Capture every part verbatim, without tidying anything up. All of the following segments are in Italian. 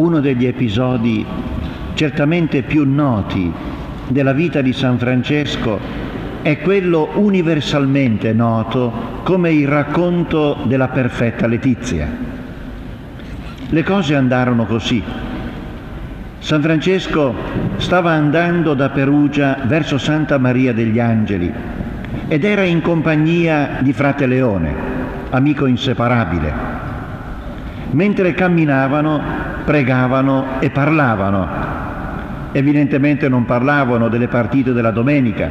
Uno degli episodi certamente più noti della vita di San Francesco è quello universalmente noto come il racconto della perfetta letizia. Le cose andarono così. San Francesco stava andando da Perugia verso Santa Maria degli Angeli ed era in compagnia di Frate Leone, amico inseparabile. Mentre camminavano pregavano e parlavano. Evidentemente non parlavano delle partite della domenica,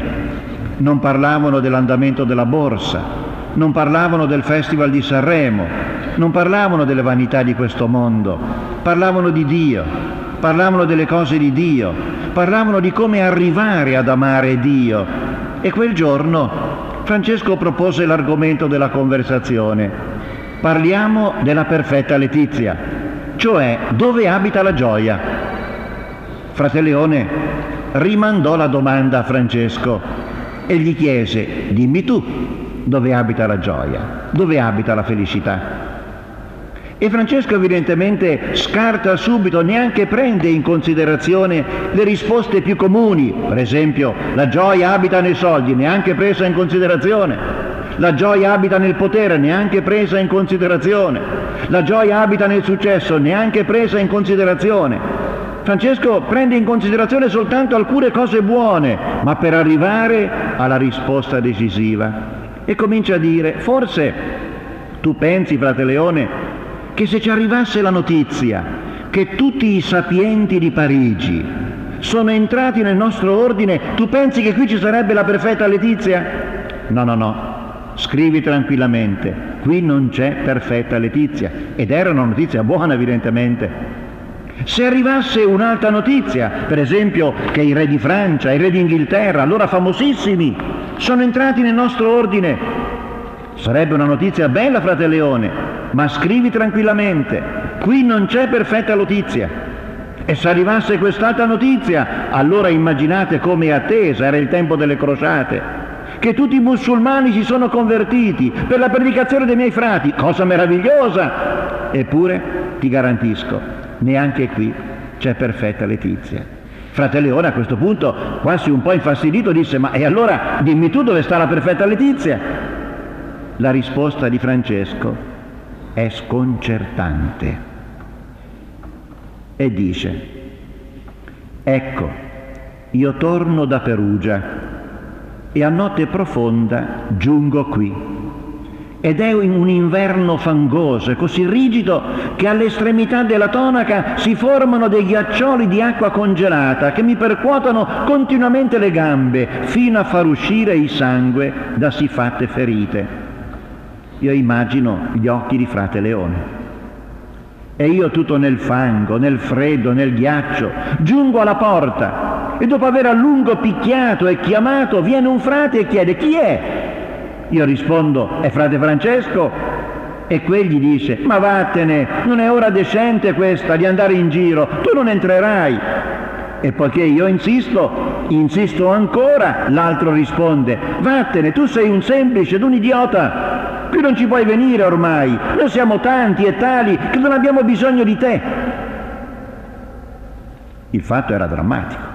non parlavano dell'andamento della borsa, non parlavano del Festival di Sanremo, non parlavano delle vanità di questo mondo, parlavano di Dio, parlavano delle cose di Dio, parlavano di come arrivare ad amare Dio. E quel giorno Francesco propose l'argomento della conversazione. Parliamo della perfetta letizia. Cioè, dove abita la gioia? Frate Leone rimandò la domanda a Francesco e gli chiese: dimmi tu dove abita la gioia, dove abita la felicità. E Francesco evidentemente scarta subito, neanche prende in considerazione le risposte più comuni. Per esempio, la gioia abita nei soldi, neanche presa in considerazione. La gioia abita nel potere, neanche presa in considerazione. La gioia abita nel successo, neanche presa in considerazione. Francesco prende in considerazione soltanto alcune cose buone, ma per arrivare alla risposta decisiva. E comincia a dire: forse tu pensi, Frate Leone, che se ci arrivasse la notizia che tutti i sapienti di Parigi sono entrati nel nostro ordine, tu pensi che qui ci sarebbe la perfetta letizia? No, no, no. Scrivi tranquillamente, qui non c'è perfetta letizia. Ed era una notizia buona, evidentemente. Se arrivasse un'altra notizia, per esempio che i re di Francia, i re di Inghilterra, allora famosissimi, sono entrati nel nostro ordine, sarebbe una notizia bella, Frate Leone, ma scrivi tranquillamente, qui non c'è perfetta letizia. E se arrivasse quest'altra notizia, allora immaginate come è attesa, era il tempo delle crociate, che tutti i musulmani si sono convertiti per la predicazione dei miei frati, cosa meravigliosa! Eppure, ti garantisco, neanche qui c'è perfetta letizia. Frate Leone a questo punto, quasi un po' infastidito, disse: ma e allora dimmi tu dove sta la perfetta letizia? La risposta di Francesco è sconcertante e dice: ecco, io torno da Perugia e a notte profonda giungo qui, ed è un inverno fangoso e così rigido che all'estremità della tonaca si formano dei ghiaccioli di acqua congelata che mi percuotono continuamente le gambe fino a far uscire il sangue da siffatte ferite. Io immagino gli occhi di Frate Leone. E io tutto nel fango, nel freddo, nel ghiaccio, giungo alla porta. E dopo aver a lungo picchiato e chiamato, viene un frate e chiede: chi è? Io rispondo: è Frate Francesco. E quegli dice: ma vattene, non è ora decente questa di andare in giro, tu non entrerai. E poiché io insisto, insisto ancora, l'altro risponde: vattene, tu sei un semplice ed un idiota, qui non ci puoi venire ormai, noi siamo tanti e tali che non abbiamo bisogno di te. Il fatto era drammatico.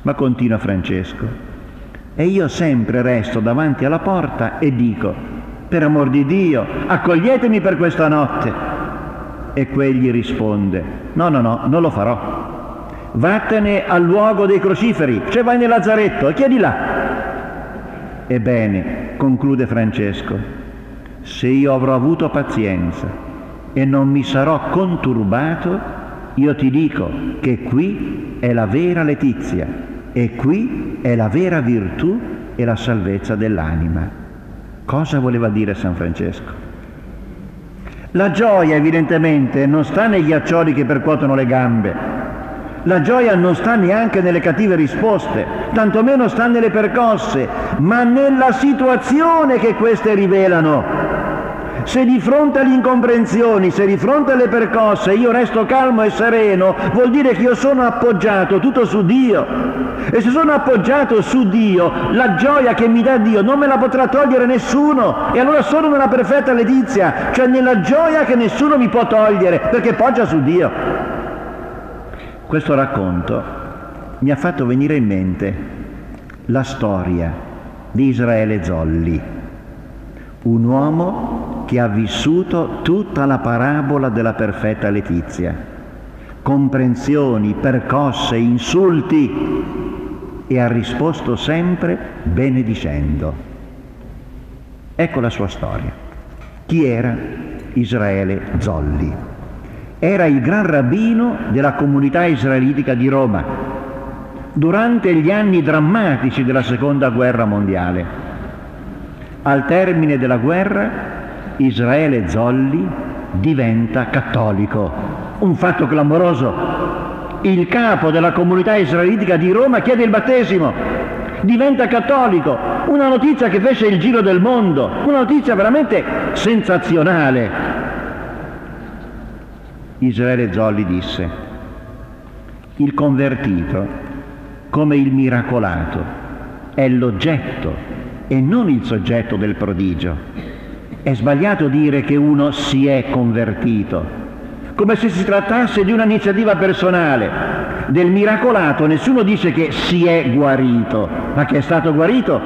Ma continua Francesco: e io sempre resto davanti alla porta e dico: per amor di Dio, accoglietemi per questa notte. E quegli risponde: no, no, no, non lo farò. Vattene al luogo dei crociferi, cioè vai nel lazzaretto e chiedi là. Ebbene, conclude Francesco, se io avrò avuto pazienza e non mi sarò conturbato, io ti dico che qui è la vera letizia. E qui è la vera virtù e la salvezza dell'anima. Cosa voleva dire San Francesco? La gioia evidentemente non sta nei ghiaccioli che percuotono le gambe. La gioia non sta neanche nelle cattive risposte, tantomeno sta nelle percosse, ma nella situazione che queste rivelano. Se di fronte alle incomprensioni, se di fronte alle percosse io resto calmo e sereno, vuol dire che io sono appoggiato tutto su Dio. E se sono appoggiato su Dio, la gioia che mi dà Dio non me la potrà togliere nessuno. E allora sono nella perfetta letizia, cioè nella gioia che nessuno mi può togliere, perché poggia su Dio. Questo racconto mi ha fatto venire in mente la storia di Israele Zolli, un uomo che ha vissuto tutta la parabola della perfetta letizia, comprensioni, percosse, insulti, e ha risposto sempre benedicendo. Ecco la sua storia. Chi era Israele Zolli? Era il gran rabbino della comunità israelitica di Roma durante gli anni drammatici della Seconda Guerra Mondiale. Al termine della guerra Israele Zolli diventa cattolico, un fatto clamoroso. Il capo della comunità israelitica di Roma chiede il battesimo, diventa cattolico, una notizia che fece il giro del mondo, una notizia veramente sensazionale. Israele Zolli disse: il convertito, come il miracolato, è l'oggetto e non il soggetto del prodigio. È sbagliato dire che uno si è convertito, come se si trattasse di un'iniziativa personale. Del miracolato nessuno dice che si è guarito, ma che è stato guarito.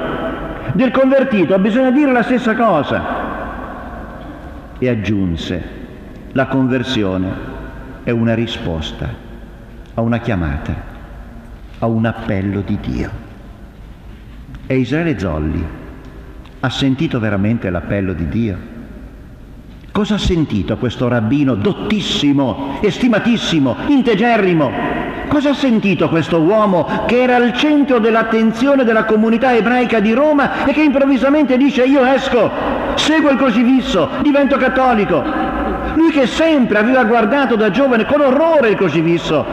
Del convertito bisogna dire la stessa cosa. E aggiunse: la conversione è una risposta a una chiamata, a un appello di Dio. E Israele Zolli ha sentito veramente l'appello di Dio? Cosa ha sentito questo rabbino dottissimo, estimatissimo, integerrimo? Cosa ha sentito questo uomo che era al centro dell'attenzione della comunità ebraica di Roma e che improvvisamente dice: io esco, seguo il crocifisso, divento cattolico? Lui che sempre aveva guardato da giovane con orrore il crocifisso.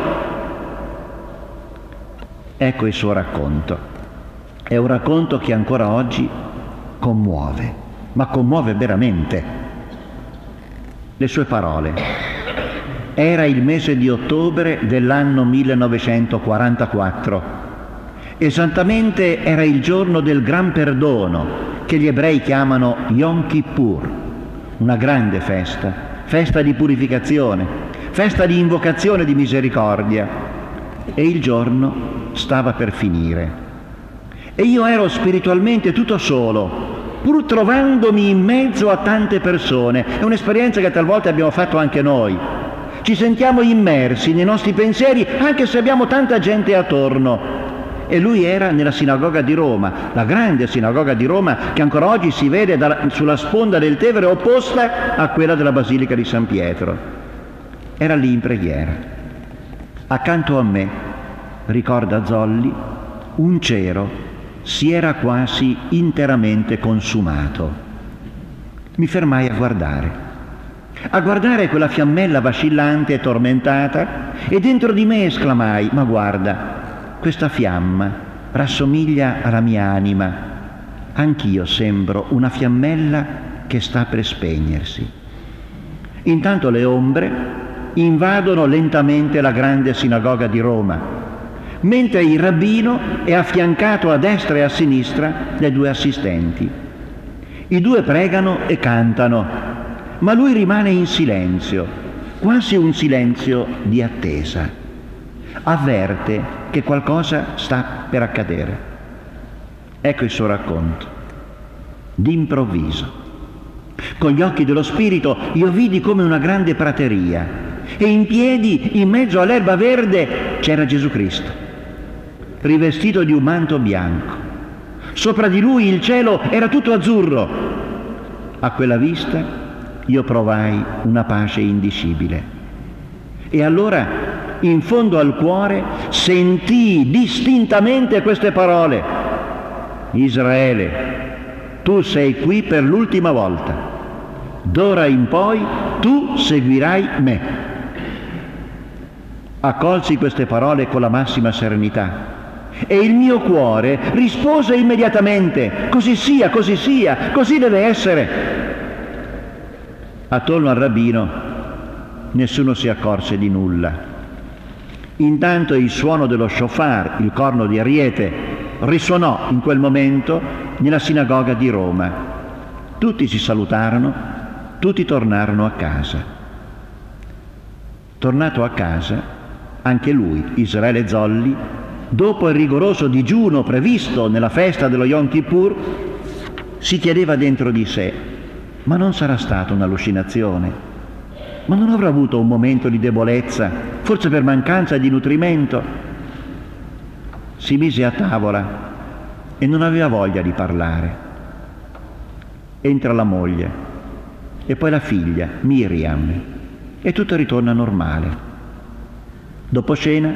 Ecco il suo racconto. È un racconto che ancora oggi commuove, ma commuove veramente. Le sue parole. Era il mese di ottobre dell'anno millenovecentoquarantaquattro. Esattamente era il giorno del gran perdono, che gli ebrei chiamano Yom Kippur, una grande festa, festa di purificazione, festa di invocazione di misericordia. E il giorno stava per finire. E io ero spiritualmente tutto solo, pur trovandomi in mezzo a tante persone. È un'esperienza che talvolta abbiamo fatto anche noi. Ci sentiamo immersi nei nostri pensieri anche se abbiamo tanta gente attorno. E lui era nella sinagoga di Roma, la grande sinagoga di Roma che ancora oggi si vede da, sulla sponda del Tevere, opposta a quella della Basilica di San Pietro. Era lì in preghiera. Accanto a me, ricorda Zolli, un cero si era quasi interamente consumato. Mi fermai a guardare. A guardare quella fiammella vacillante e tormentata, e dentro di me esclamai: ma guarda, questa fiamma rassomiglia alla mia anima. Anch'io sembro una fiammella che sta per spegnersi. Intanto le ombre invadono lentamente la grande sinagoga di Roma, mentre il rabbino è affiancato a destra e a sinistra dai due assistenti. I due pregano e cantano, ma lui rimane in silenzio, quasi un silenzio di attesa. Avverte che qualcosa sta per accadere. Ecco il suo racconto. D'improvviso, con gli occhi dello spirito, io vidi come una grande prateria, e in piedi, in mezzo all'erba verde, c'era Gesù Cristo, rivestito di un manto bianco. Sopra di lui il cielo era tutto azzurro. A quella vista io provai una pace indicibile. E allora, in fondo al cuore, sentii distintamente queste parole: Israele, tu sei qui per l'ultima volta. D'ora in poi tu seguirai me. Accolsi queste parole con la massima serenità, e il mio cuore rispose immediatamente: così sia, così sia, così deve essere. Attorno al rabbino nessuno si accorse di nulla. Intanto il suono dello shofar, il corno di ariete, risuonò in quel momento nella sinagoga di Roma. Tutti si salutarono, tutti tornarono a casa. Tornato a casa, anche lui, Israele Zolli, dopo il rigoroso digiuno previsto nella festa dello Yom Kippur, si chiedeva dentro di sé: ma non sarà stata un'allucinazione? Ma non avrà avuto un momento di debolezza, forse per mancanza di nutrimento? Si mise a tavola e non aveva voglia di parlare. Entra la moglie e poi la figlia, Miriam, e tutto ritorna normale. Dopo cena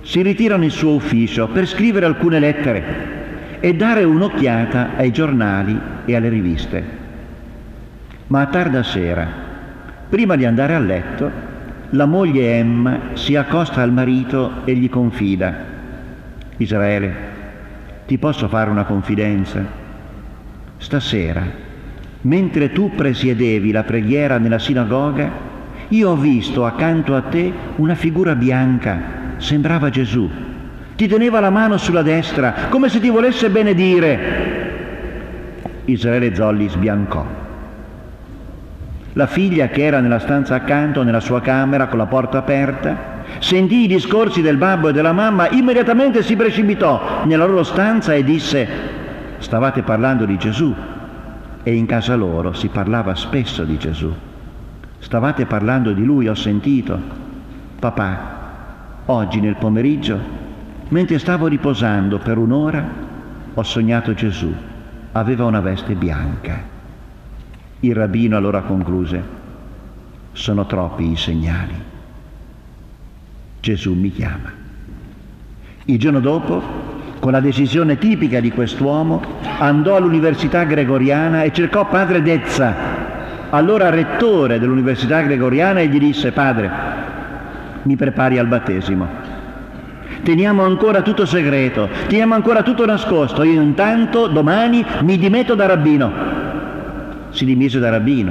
si ritira nel suo ufficio per scrivere alcune lettere e dare un'occhiata ai giornali e alle riviste. Ma a tarda sera, prima di andare a letto, la moglie Emma si accosta al marito e gli confida: Israele, ti posso fare una confidenza? Stasera, mentre tu presiedevi la preghiera nella sinagoga, io ho visto accanto a te una figura bianca, sembrava Gesù. Ti teneva la mano sulla destra, come se ti volesse benedire. Israele Zolli sbiancò. La figlia, che era nella stanza accanto, nella sua camera, con la porta aperta, sentì i discorsi del babbo e della mamma, immediatamente si precipitò nella loro stanza e disse: stavate parlando di Gesù. E in casa loro si parlava spesso di Gesù. Stavate parlando di lui, ho sentito. Papà, oggi nel pomeriggio, mentre stavo riposando per un'ora, ho sognato Gesù. Aveva una veste bianca. Il rabbino allora concluse: sono troppi i segnali. Gesù mi chiama. Il giorno dopo, con la decisione tipica di quest'uomo, andò all'Università Gregoriana e cercò Padre Dezza, allora rettore dell'Università Gregoriana, e gli disse: Padre, mi prepari al battesimo. Teniamo ancora tutto segreto, teniamo ancora tutto nascosto. Io intanto domani mi dimetto da rabbino. Si dimise da rabbino.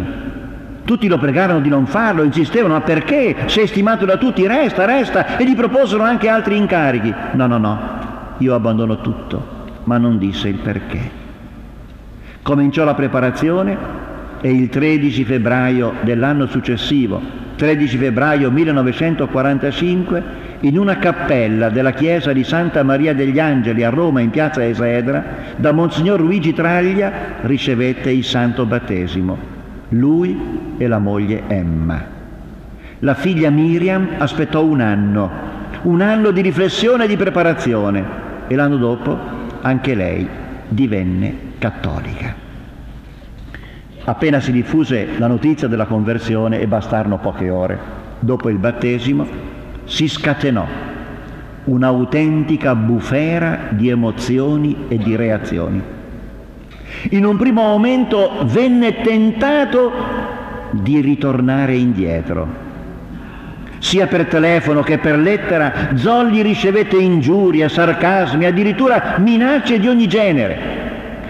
Tutti lo pregarono di non farlo, insistevano: ma perché? Sei stimato da tutti, resta, resta. E gli proposero anche altri incarichi. No, no, no, io abbandono tutto. Ma non disse il perché. Cominciò la preparazione e il tredici febbraio dell'anno successivo, tredici febbraio millenovecentoquarantacinque, in una cappella della chiesa di Santa Maria degli Angeli a Roma, in piazza Esedra, da Monsignor Luigi Traglia ricevette il santo battesimo. Lui e la moglie Emma. La figlia Miriam aspettò un anno, un anno di riflessione e di preparazione, e l'anno dopo anche lei divenne cattolica. Appena si diffuse la notizia della conversione, e bastarono poche ore dopo il battesimo, si scatenò un'autentica bufera di emozioni e di reazioni. In un primo momento venne tentato di ritornare indietro. Sia per telefono che per lettera Zolli ricevette ingiurie, sarcasmi, addirittura minacce di ogni genere.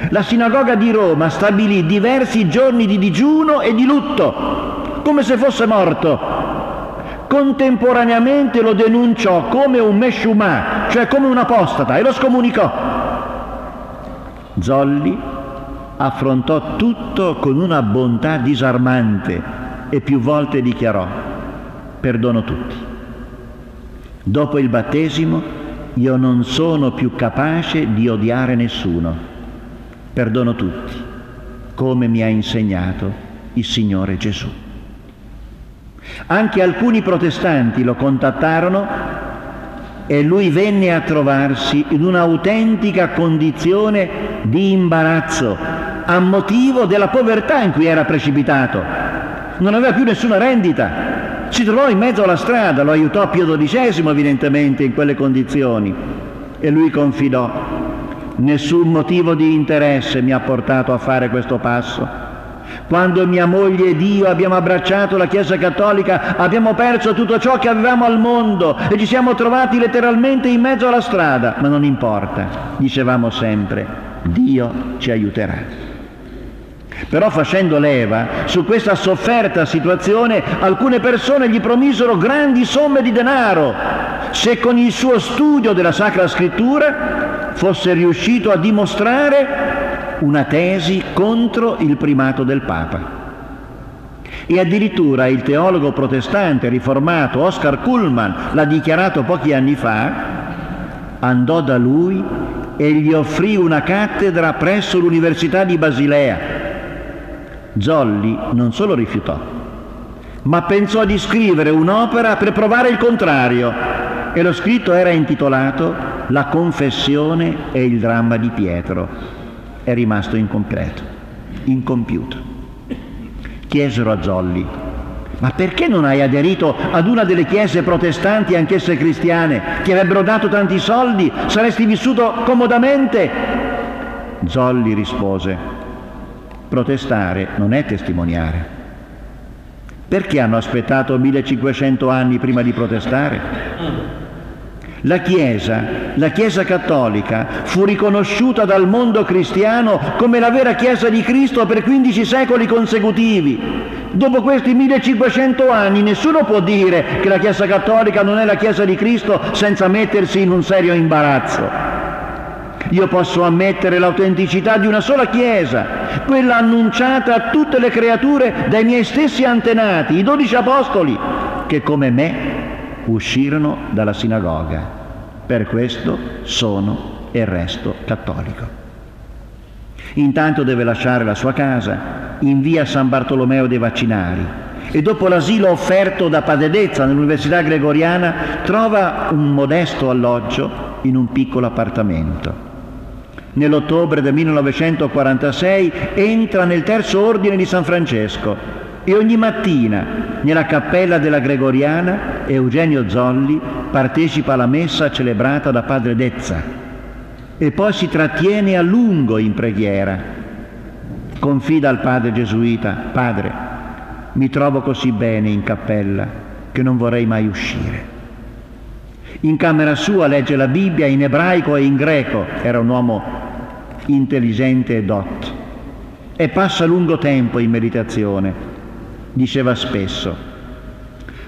La sinagoga di Roma stabilì diversi giorni di digiuno e di lutto, come se fosse morto. Contemporaneamente lo denunciò come un meshumà, cioè come un apostata, e lo scomunicò. Zolli affrontò tutto con una bontà disarmante e più volte dichiarò: perdono tutti. Dopo il battesimo io non sono più capace di odiare nessuno. Perdono tutti, come mi ha insegnato il Signore Gesù. Anche alcuni protestanti lo contattarono e lui venne a trovarsi in un'autentica condizione di imbarazzo a motivo della povertà in cui era precipitato. Non aveva più nessuna rendita. Si trovò in mezzo alla strada, lo aiutò Pio dodicesimo evidentemente in quelle condizioni, e lui confidò: nessun motivo di interesse mi ha portato a fare questo passo. Quando mia moglie ed io abbiamo abbracciato la Chiesa Cattolica, abbiamo perso tutto ciò che avevamo al mondo e ci siamo trovati letteralmente in mezzo alla strada. Ma non importa, dicevamo sempre, Dio ci aiuterà. Però facendo leva su questa sofferta situazione, alcune persone gli promisero grandi somme di denaro se con il suo studio della Sacra Scrittura fosse riuscito a dimostrare una tesi contro il primato del Papa. E addirittura il teologo protestante riformato Oscar Kuhlmann, l'ha dichiarato pochi anni fa, andò da lui e gli offrì una cattedra presso l'Università di Basilea. Zolli non solo rifiutò, ma pensò di scrivere un'opera per provare il contrario, e lo scritto era intitolato La confessione e il dramma di Pietro. È rimasto incompleto, incompiuto. Chiesero a Zolli: ma perché non hai aderito ad una delle chiese protestanti, anch'esse cristiane, che avrebbero dato tanti soldi? Saresti vissuto comodamente. Zolli rispose: protestare non è testimoniare. Perché hanno aspettato millecinquecento anni prima di protestare? La Chiesa, la Chiesa cattolica, fu riconosciuta dal mondo cristiano come la vera Chiesa di Cristo per quindici secoli consecutivi. Dopo questi millecinquecento anni nessuno può dire che la Chiesa cattolica non è la Chiesa di Cristo senza mettersi in un serio imbarazzo. Io posso ammettere l'autenticità di una sola Chiesa, quella annunciata a tutte le creature dai miei stessi antenati, i dodici apostoli, che come me uscirono dalla sinagoga. Per questo sono e resto cattolico. Intanto deve lasciare la sua casa in via San Bartolomeo dei Vaccinari e dopo l'asilo offerto da Padre Dezza nell'Università Gregoriana trova un modesto alloggio in un piccolo appartamento. Nell'ottobre del millenovecentoquarantasei entra nel terzo ordine di San Francesco e ogni mattina nella cappella della Gregoriana Eugenio Zolli partecipa alla messa celebrata da Padre Dezza e poi si trattiene a lungo in preghiera. Confida al padre gesuita: padre, mi trovo così bene in cappella che non vorrei mai uscire. In camera sua legge la Bibbia in ebraico e in greco, era un uomo intelligente e dotto, e passa lungo tempo in meditazione. Diceva spesso: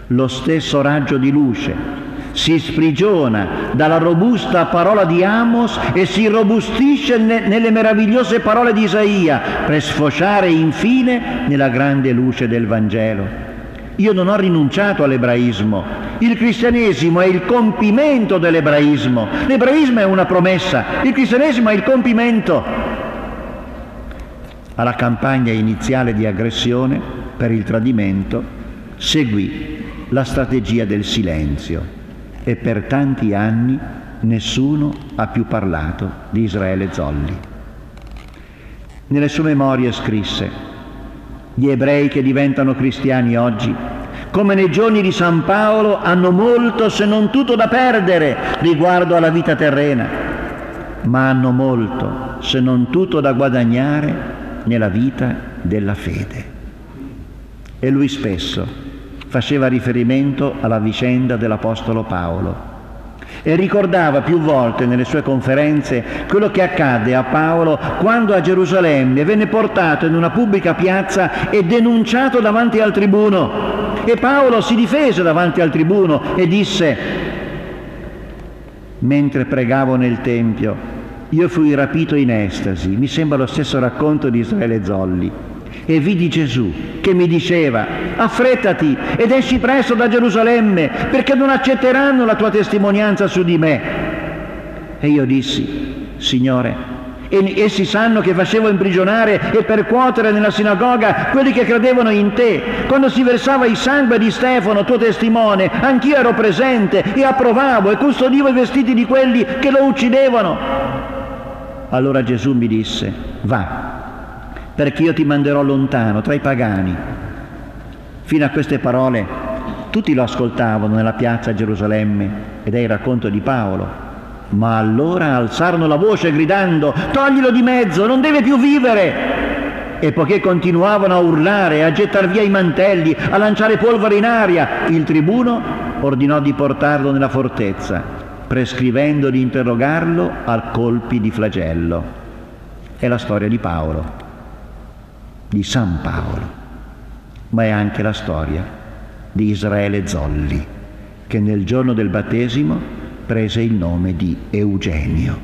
lo stesso raggio di luce si sprigiona dalla robusta parola di Amos e si robustisce nelle meravigliose parole di Isaia per sfociare infine nella grande luce del Vangelo. Io non ho rinunciato all'ebraismo. Il cristianesimo è il compimento dell'ebraismo. L'ebraismo è una promessa, il cristianesimo è il compimento. Alla campagna iniziale di aggressione per il tradimento seguì la strategia del silenzio e per tanti anni nessuno ha più parlato di Israele Zolli. Nelle sue memorie scrisse: gli ebrei che diventano cristiani oggi, come nei giorni di San Paolo, hanno molto se non tutto da perdere riguardo alla vita terrena, ma hanno molto se non tutto da guadagnare nella vita della fede. E lui spesso faceva riferimento alla vicenda dell'Apostolo Paolo e ricordava più volte nelle sue conferenze quello che accadde a Paolo quando a Gerusalemme venne portato in una pubblica piazza e denunciato davanti al tribuno. E Paolo si difese davanti al tribuno e disse: mentre pregavo nel Tempio io fui rapito in estasi, mi sembra lo stesso racconto di Israele Zolli, e vidi Gesù che mi diceva: affrettati ed esci presto da Gerusalemme, perché non accetteranno la tua testimonianza su di me. E io dissi: Signore, essi sanno che facevo imprigionare e percuotere nella sinagoga quelli che credevano in te. Quando si versava il sangue di Stefano, tuo testimone, anch'io ero presente e approvavo e custodivo i vestiti di quelli che lo uccidevano. Allora Gesù mi disse: va, perché io ti manderò lontano tra i pagani. Fino a queste parole tutti lo ascoltavano nella piazza a Gerusalemme ed è il racconto di Paolo, ma allora alzarono la voce gridando: toglilo di mezzo, non deve più vivere. E poiché continuavano a urlare, a gettar via i mantelli, a lanciare polvere in aria, il tribuno ordinò di portarlo nella fortezza, prescrivendo di interrogarlo a colpi di flagello. È la storia di Paolo. di San Paolo, ma è anche la storia di Israele Zolli, che nel giorno del battesimo prese il nome di Eugenio,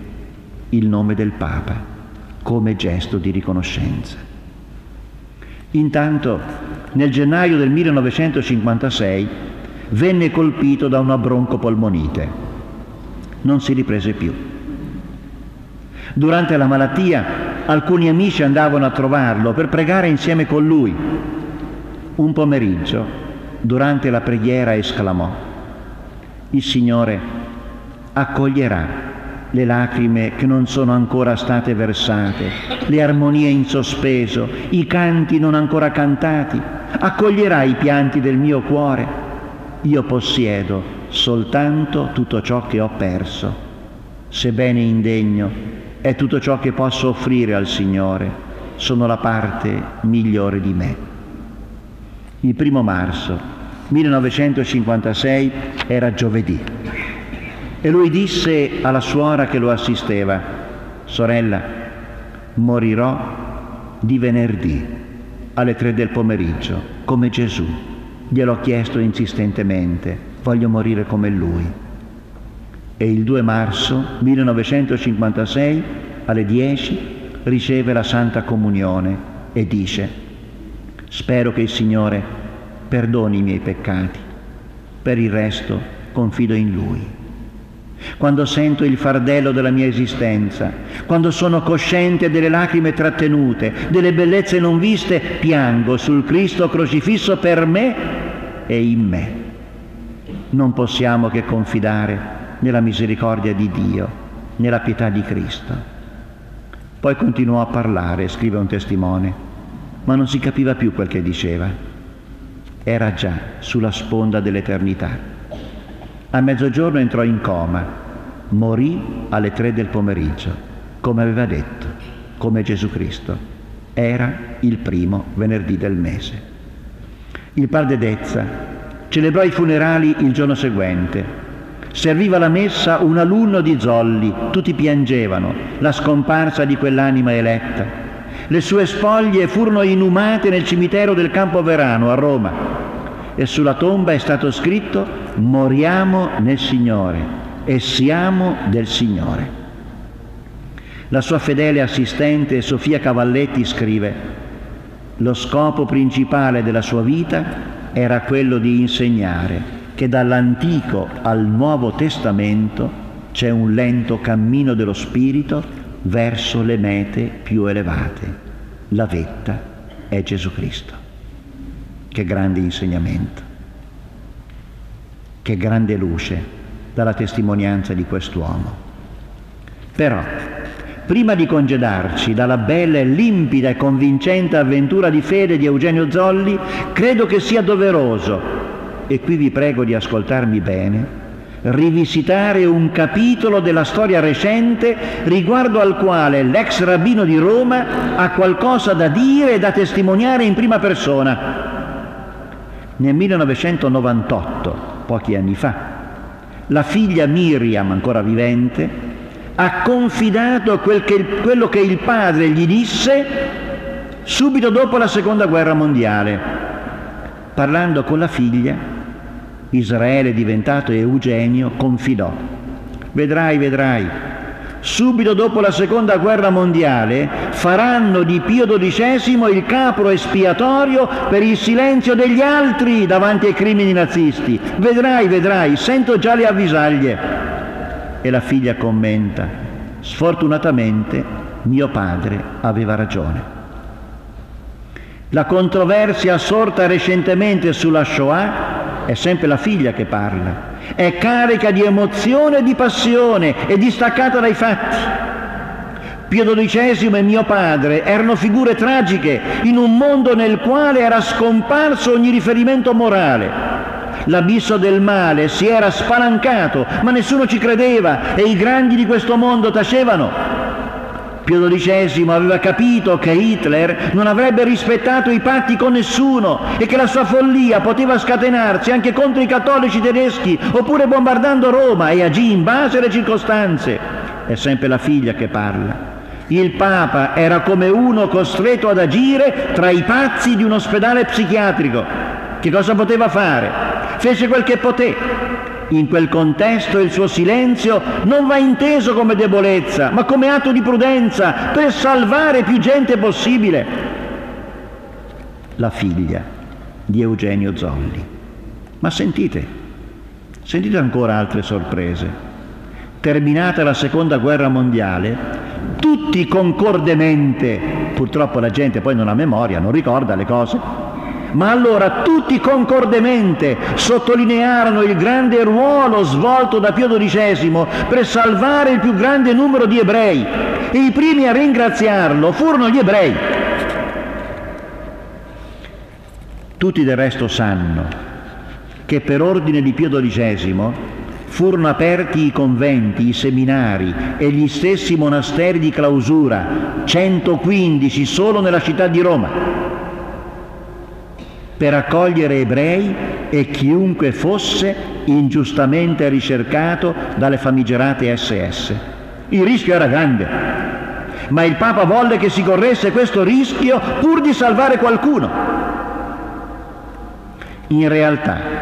il nome del Papa, come gesto di riconoscenza. Intanto, nel gennaio del millenovecentocinquantasei, venne colpito da una broncopolmonite. Non si riprese più. Durante la malattia, alcuni amici andavano a trovarlo per pregare insieme con lui. Un pomeriggio, durante la preghiera, esclamò: «Il Signore accoglierà le lacrime che non sono ancora state versate, le armonie in sospeso, i canti non ancora cantati, accoglierà i pianti del mio cuore. Io possiedo soltanto tutto ciò che ho perso, sebbene indegno, è tutto ciò che posso offrire al Signore, sono la parte migliore di me». Il primo marzo millenovecentocinquantasei era giovedì e lui disse alla suora che lo assisteva: «Sorella, morirò di venerdì alle tre del pomeriggio, come Gesù. Gliel'ho chiesto insistentemente, voglio morire come lui». E il due marzo millenovecentocinquantasei alle dieci riceve la Santa Comunione e dice: «Spero che il Signore perdoni i miei peccati, per il resto confido in Lui. Quando sento il fardello della mia esistenza, quando sono cosciente delle lacrime trattenute, delle bellezze non viste, piango sul Cristo crocifisso per me e in me. Non possiamo che confidare nella misericordia di Dio, nella pietà di Cristo». Poi continuò a parlare, scrive un testimone, ma non si capiva più quel che diceva. Era già sulla sponda dell'eternità. A mezzogiorno entrò in coma, morì alle tre del pomeriggio, come aveva detto, come Gesù Cristo. Era il primo venerdì del mese. Il padre Dezza celebrò i funerali il giorno seguente. Serviva la messa un alunno di Zolli, tutti piangevano la scomparsa di quell'anima eletta. Le sue spoglie furono inumate nel cimitero del Campo Verano a Roma e sulla tomba è stato scritto: «Moriamo nel Signore e siamo del Signore». La sua fedele assistente Sofia Cavalletti scrive: «Lo scopo principale della sua vita era quello di insegnare che dall'Antico al Nuovo Testamento c'è un lento cammino dello Spirito verso le mete più elevate. La vetta è Gesù Cristo». Che grande insegnamento! Che grande luce dalla testimonianza di quest'uomo. Però, prima di congedarci dalla bella e limpida e convincente avventura di fede di Eugenio Zolli, credo che sia doveroso, e qui vi prego di ascoltarmi bene, rivisitare un capitolo della storia recente riguardo al quale l'ex rabbino di Roma ha qualcosa da dire e da testimoniare in prima persona. Nel millenovecentonovantotto, pochi anni fa, la figlia Miriam, ancora vivente, ha confidato quel che, quello che il padre gli disse subito dopo la Seconda Guerra Mondiale. Parlando con la figlia, Israele, diventato Eugenio, confidò: «Vedrai, vedrai, subito dopo la Seconda Guerra Mondiale faranno di Pio dodicesimo il capro espiatorio per il silenzio degli altri davanti ai crimini nazisti. Vedrai, vedrai, sento già le avvisaglie». E la figlia commenta: «Sfortunatamente mio padre aveva ragione». La controversia sorta recentemente sulla Shoah, è sempre la figlia che parla, è carica di emozione e di passione e distaccata dai fatti. Pio dodicesimo e mio padre erano figure tragiche in un mondo nel quale era scomparso ogni riferimento morale. L'abisso del male si era spalancato, ma nessuno ci credeva e i grandi di questo mondo tacevano. Pio dodicesimo aveva capito che Hitler non avrebbe rispettato i patti con nessuno e che la sua follia poteva scatenarsi anche contro i cattolici tedeschi oppure bombardando Roma, e agì in base alle circostanze. È sempre la figlia che parla. Il Papa era come uno costretto ad agire tra i pazzi di un ospedale psichiatrico. Che cosa poteva fare? Fece quel che poté. In quel contesto il suo silenzio non va inteso come debolezza, ma come atto di prudenza per salvare più gente possibile. La figlia di Eugenio Zolli. Ma sentite, sentite ancora altre sorprese. Terminata la Seconda Guerra Mondiale, tutti concordemente, purtroppo la gente poi non ha memoria, non ricorda le cose, ma allora tutti concordemente sottolinearono il grande ruolo svolto da Pio dodicesimo per salvare il più grande numero di ebrei, e i primi a ringraziarlo furono gli ebrei. Tutti del resto sanno che per ordine di Pio dodicesimo furono aperti i conventi, i seminari e gli stessi monasteri di clausura, centoquindici solo nella città di Roma, per accogliere ebrei e chiunque fosse ingiustamente ricercato dalle famigerate esse esse. Il rischio era grande, ma il Papa volle che si corresse questo rischio pur di salvare qualcuno. In realtà,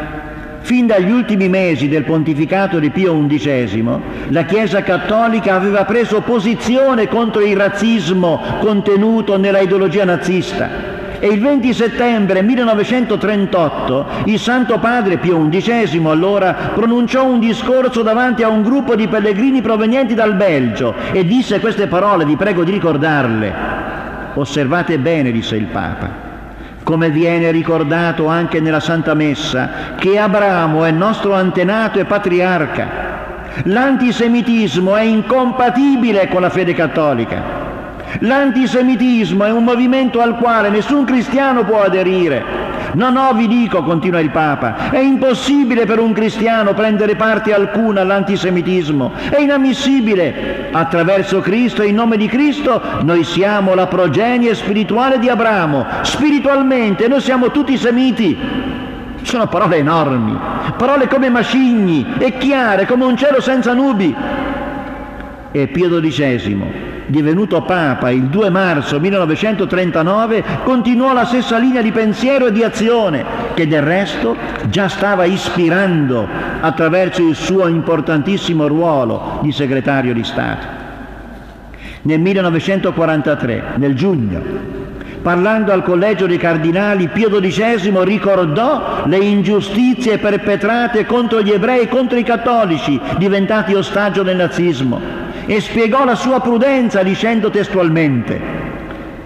fin dagli ultimi mesi del pontificato di Pio undicesimo, la Chiesa Cattolica aveva preso posizione contro il razzismo contenuto nella ideologia nazista, e il venti settembre millenovecentotrentotto il Santo Padre Pio undicesimo allora pronunciò un discorso davanti a un gruppo di pellegrini provenienti dal Belgio e disse queste parole, vi prego di ricordarle. Osservate bene, disse il Papa, come viene ricordato anche nella Santa Messa, che Abramo è nostro antenato e patriarca. L'antisemitismo è incompatibile con la fede cattolica. L'antisemitismo è un movimento al quale nessun cristiano può aderire. No, no, vi dico, continua il Papa, è impossibile per un cristiano prendere parte alcuna all'antisemitismo. È inammissibile. Attraverso Cristo e in nome di Cristo noi siamo la progenie spirituale di Abramo. Spiritualmente noi siamo tutti semiti. Sono parole enormi, parole come macigni e chiare come un cielo senza nubi. E Pio dodicesimo, divenuto Papa il due marzo millenovecentotrentanove, continuò la stessa linea di pensiero e di azione che del resto già stava ispirando attraverso il suo importantissimo ruolo di segretario di Stato. Nel millenovecentoquarantatré, nel giugno, parlando al Collegio dei Cardinali, Pio dodicesimo ricordò le ingiustizie perpetrate contro gli ebrei e contro i cattolici diventati ostaggio del nazismo, e spiegò la sua prudenza dicendo testualmente: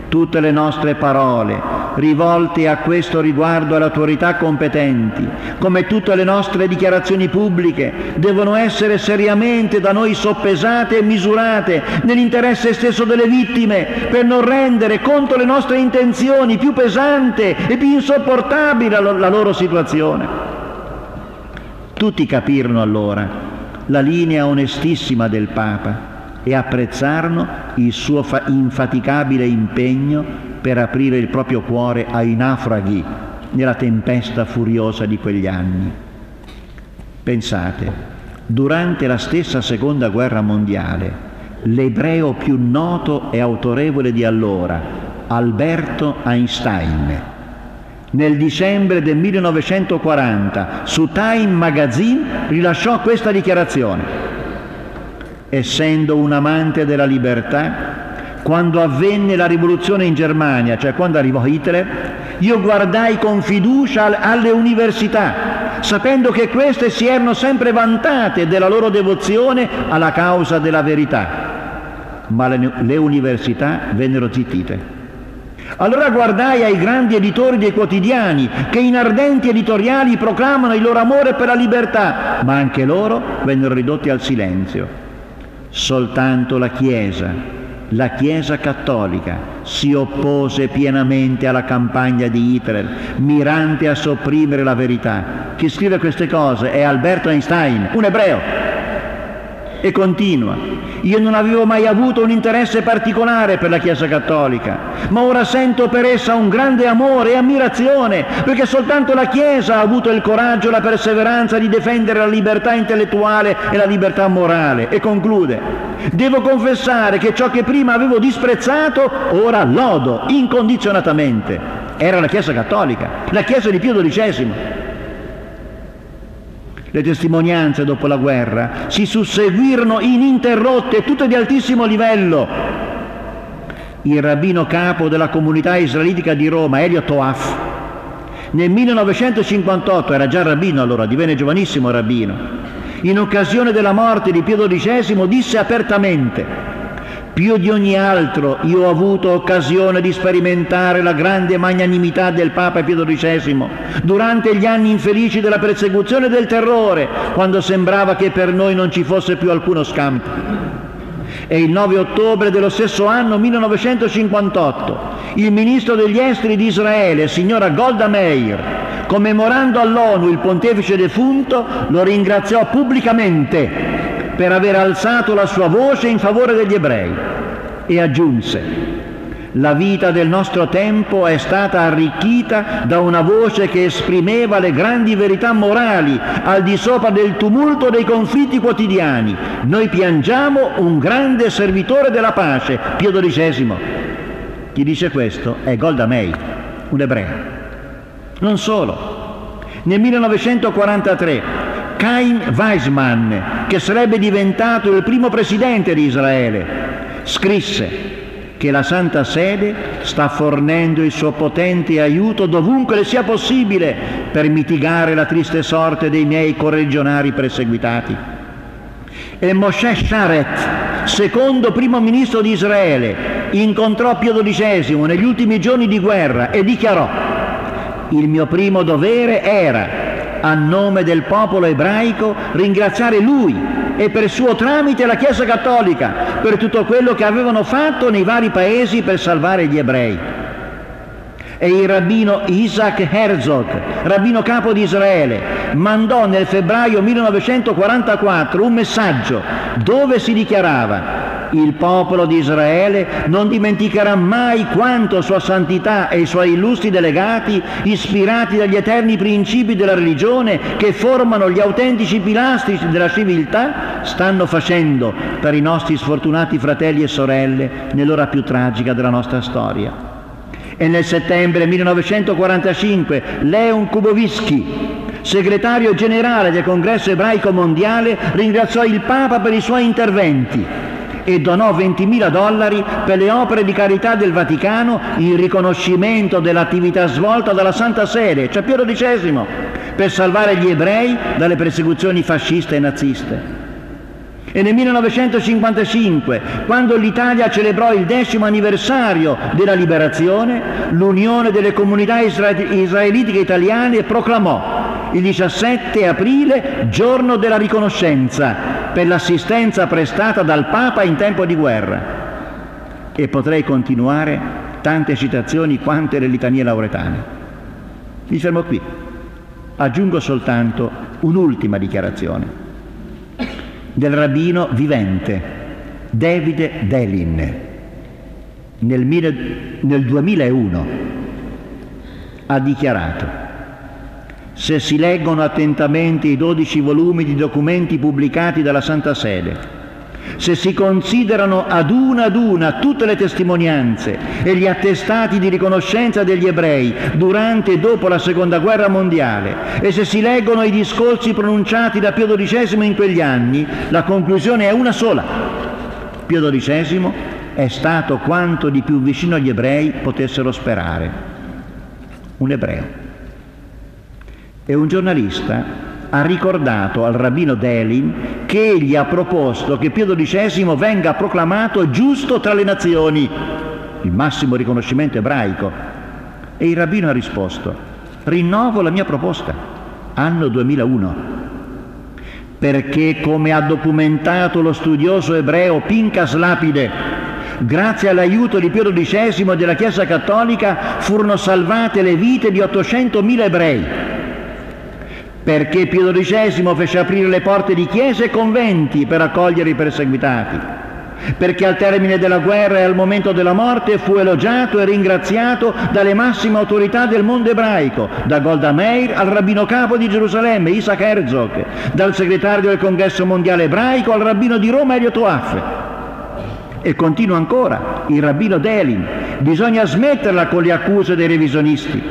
tutte le nostre parole rivolte a questo riguardo alle autorità competenti, come tutte le nostre dichiarazioni pubbliche, devono essere seriamente da noi soppesate e misurate nell'interesse stesso delle vittime, per non rendere contro le nostre intenzioni più pesante e più insopportabile la loro situazione. Tutti capirono allora la linea onestissima del Papa e apprezzarono il suo infaticabile impegno per aprire il proprio cuore ai naufraghi nella tempesta furiosa di quegli anni. Pensate, durante la stessa Seconda Guerra Mondiale, l'ebreo più noto e autorevole di allora, Albert Einstein, nel dicembre del millenovecentoquaranta su Time Magazine rilasciò questa dichiarazione: essendo un amante della libertà, quando avvenne la rivoluzione in Germania, cioè quando arrivò Hitler, io guardai con fiducia alle università, sapendo che queste si erano sempre vantate della loro devozione alla causa della verità, ma le, le università vennero zittite. Allora guardai ai grandi editori dei quotidiani che in ardenti editoriali proclamano il loro amore per la libertà, ma anche loro vennero ridotti al silenzio. Soltanto la Chiesa, la Chiesa Cattolica, si oppose pienamente alla campagna di Hitler, mirante a sopprimere la verità. Chi scrive queste cose è Albert Einstein, un ebreo. e continua. Io non avevo mai avuto un interesse particolare per la Chiesa Cattolica, ma ora sento per essa un grande amore e ammirazione, perché soltanto la Chiesa ha avuto il coraggio e la perseveranza di difendere la libertà intellettuale e la libertà morale. E conclude: devo confessare che ciò che prima avevo disprezzato, ora lodo incondizionatamente. Era la Chiesa Cattolica, la Chiesa di Pio dodicesimo. Le testimonianze dopo la guerra si susseguirono ininterrotte, tutte di altissimo livello. Il rabbino capo della comunità israelitica di Roma, Elio Toaf, nel millenovecentocinquantotto, era già rabbino allora, divenne giovanissimo rabbino, in occasione della morte di Pio dodicesimo disse apertamente: più di ogni altro io ho avuto occasione di sperimentare la grande magnanimità del Papa Pio dodicesimo durante gli anni infelici della persecuzione e del terrore, quando sembrava che per noi non ci fosse più alcuno scampo. E il nove ottobre dello stesso anno millenovecentocinquantotto il ministro degli esteri di Israele, signora Golda Meir, commemorando all'ONU il pontefice defunto, lo ringraziò pubblicamente per aver alzato la sua voce in favore degli ebrei, e aggiunse: la vita del nostro tempo è stata arricchita da una voce che esprimeva le grandi verità morali al di sopra del tumulto dei conflitti quotidiani. Noi piangiamo un grande servitore della pace, Pio dodicesimo. Chi dice questo è Golda Meir, un ebreo. Non solo. Nel millenovecentoquarantatré Chaim Weizmann, che sarebbe diventato il primo presidente di Israele, scrisse che la Santa Sede sta fornendo il suo potente aiuto dovunque le sia possibile per mitigare la triste sorte dei miei corregionari perseguitati. E Moshe Sharet, secondo primo ministro di Israele, incontrò Pio dodicesimo negli ultimi giorni di guerra e dichiarò: il mio primo dovere era, a nome del popolo ebraico, ringraziare lui e per suo tramite la Chiesa Cattolica per tutto quello che avevano fatto nei vari paesi per salvare gli ebrei. E il rabbino Isaac Herzog, rabbino capo di Israele, mandò nel febbraio millenovecentoquarantaquattro un messaggio dove si dichiarava: il popolo di Israele non dimenticherà mai quanto Sua Santità e i Suoi illustri delegati, ispirati dagli eterni principi della religione che formano gli autentici pilastri della civiltà, stanno facendo per i nostri sfortunati fratelli e sorelle nell'ora più tragica della nostra storia. E nel settembre millenovecentoquarantacinque Leon Kubovisky, segretario generale del Congresso Ebraico Mondiale, ringraziò il Papa per i suoi interventi e donò ventimila dollari per le opere di carità del Vaticano in riconoscimento dell'attività svolta dalla Santa Sede, cioè Pio dodicesimo, per salvare gli ebrei dalle persecuzioni fasciste e naziste. E nel millenovecentocinquantacinque, quando l'Italia celebrò il decimo anniversario della liberazione, l'Unione delle Comunità Israelitiche Italiane proclamò il diciassette aprile giorno della riconoscenza per l'assistenza prestata dal Papa in tempo di guerra. E potrei continuare tante citazioni quante le litanie lauretane. Mi fermo qui. Aggiungo soltanto un'ultima dichiarazione del rabbino vivente David Delin nel, nel duemilauno. Ha dichiarato: se si leggono attentamente i dodici volumi di documenti pubblicati dalla Santa Sede, se si considerano ad una ad una tutte le testimonianze e gli attestati di riconoscenza degli ebrei durante e dopo la Seconda Guerra Mondiale, e se si leggono i discorsi pronunciati da Pio dodicesimo in quegli anni, la conclusione è una sola: Pio dodicesimo è stato quanto di più vicino agli ebrei potessero sperare. Un ebreo. E un giornalista ha ricordato al rabbino Delin che egli ha proposto che Pio dodicesimo venga proclamato giusto tra le nazioni, il massimo riconoscimento ebraico. E il rabbino ha risposto: rinnovo la mia proposta, anno duemilauno, perché, come ha documentato lo studioso ebreo Pinkas Lapide, grazie all'aiuto di Pio dodicesimo e della Chiesa Cattolica furono salvate le vite di ottocentomila ebrei. perché Pio dodicesimo fece aprire le porte di chiese e conventi per accogliere i perseguitati, perché al termine della guerra e al momento della morte fu elogiato e ringraziato dalle massime autorità del mondo ebraico, da Golda Meir al rabbino capo di Gerusalemme, Isaac Herzog, dal segretario del congresso mondiale ebraico al rabbino di Roma, Elio Toaf. E continua ancora il rabbino Delin: bisogna smetterla con le accuse dei revisionisti.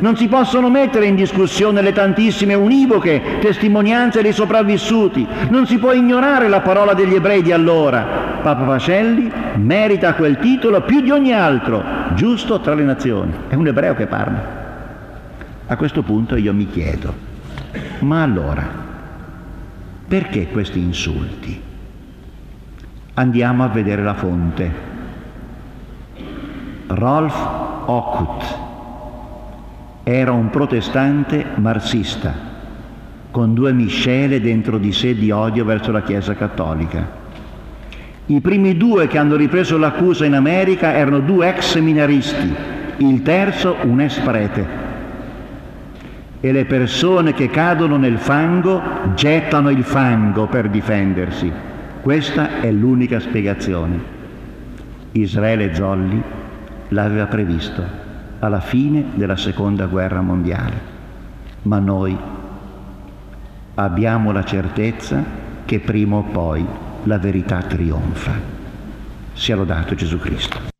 Non si possono mettere in discussione le tantissime univoche testimonianze dei sopravvissuti. Non si può ignorare la parola degli ebrei di allora. Papa Pacelli merita quel titolo più di ogni altro, giusto tra le nazioni. È un ebreo che parla. A questo punto io mi chiedo, ma allora, perché questi insulti? Andiamo a vedere la fonte. Rolf Ockut era un protestante marxista, con due miscele dentro di sé di odio verso la Chiesa Cattolica. I primi due che hanno ripreso l'accusa in America erano due ex seminaristi, il terzo un ex prete. E le persone che cadono nel fango gettano il fango per difendersi. Questa è l'unica spiegazione. Israele Zolli l'aveva previsto alla fine della Seconda Guerra Mondiale. Ma noi abbiamo la certezza che prima o poi la verità trionfa. Sia lodato Gesù Cristo.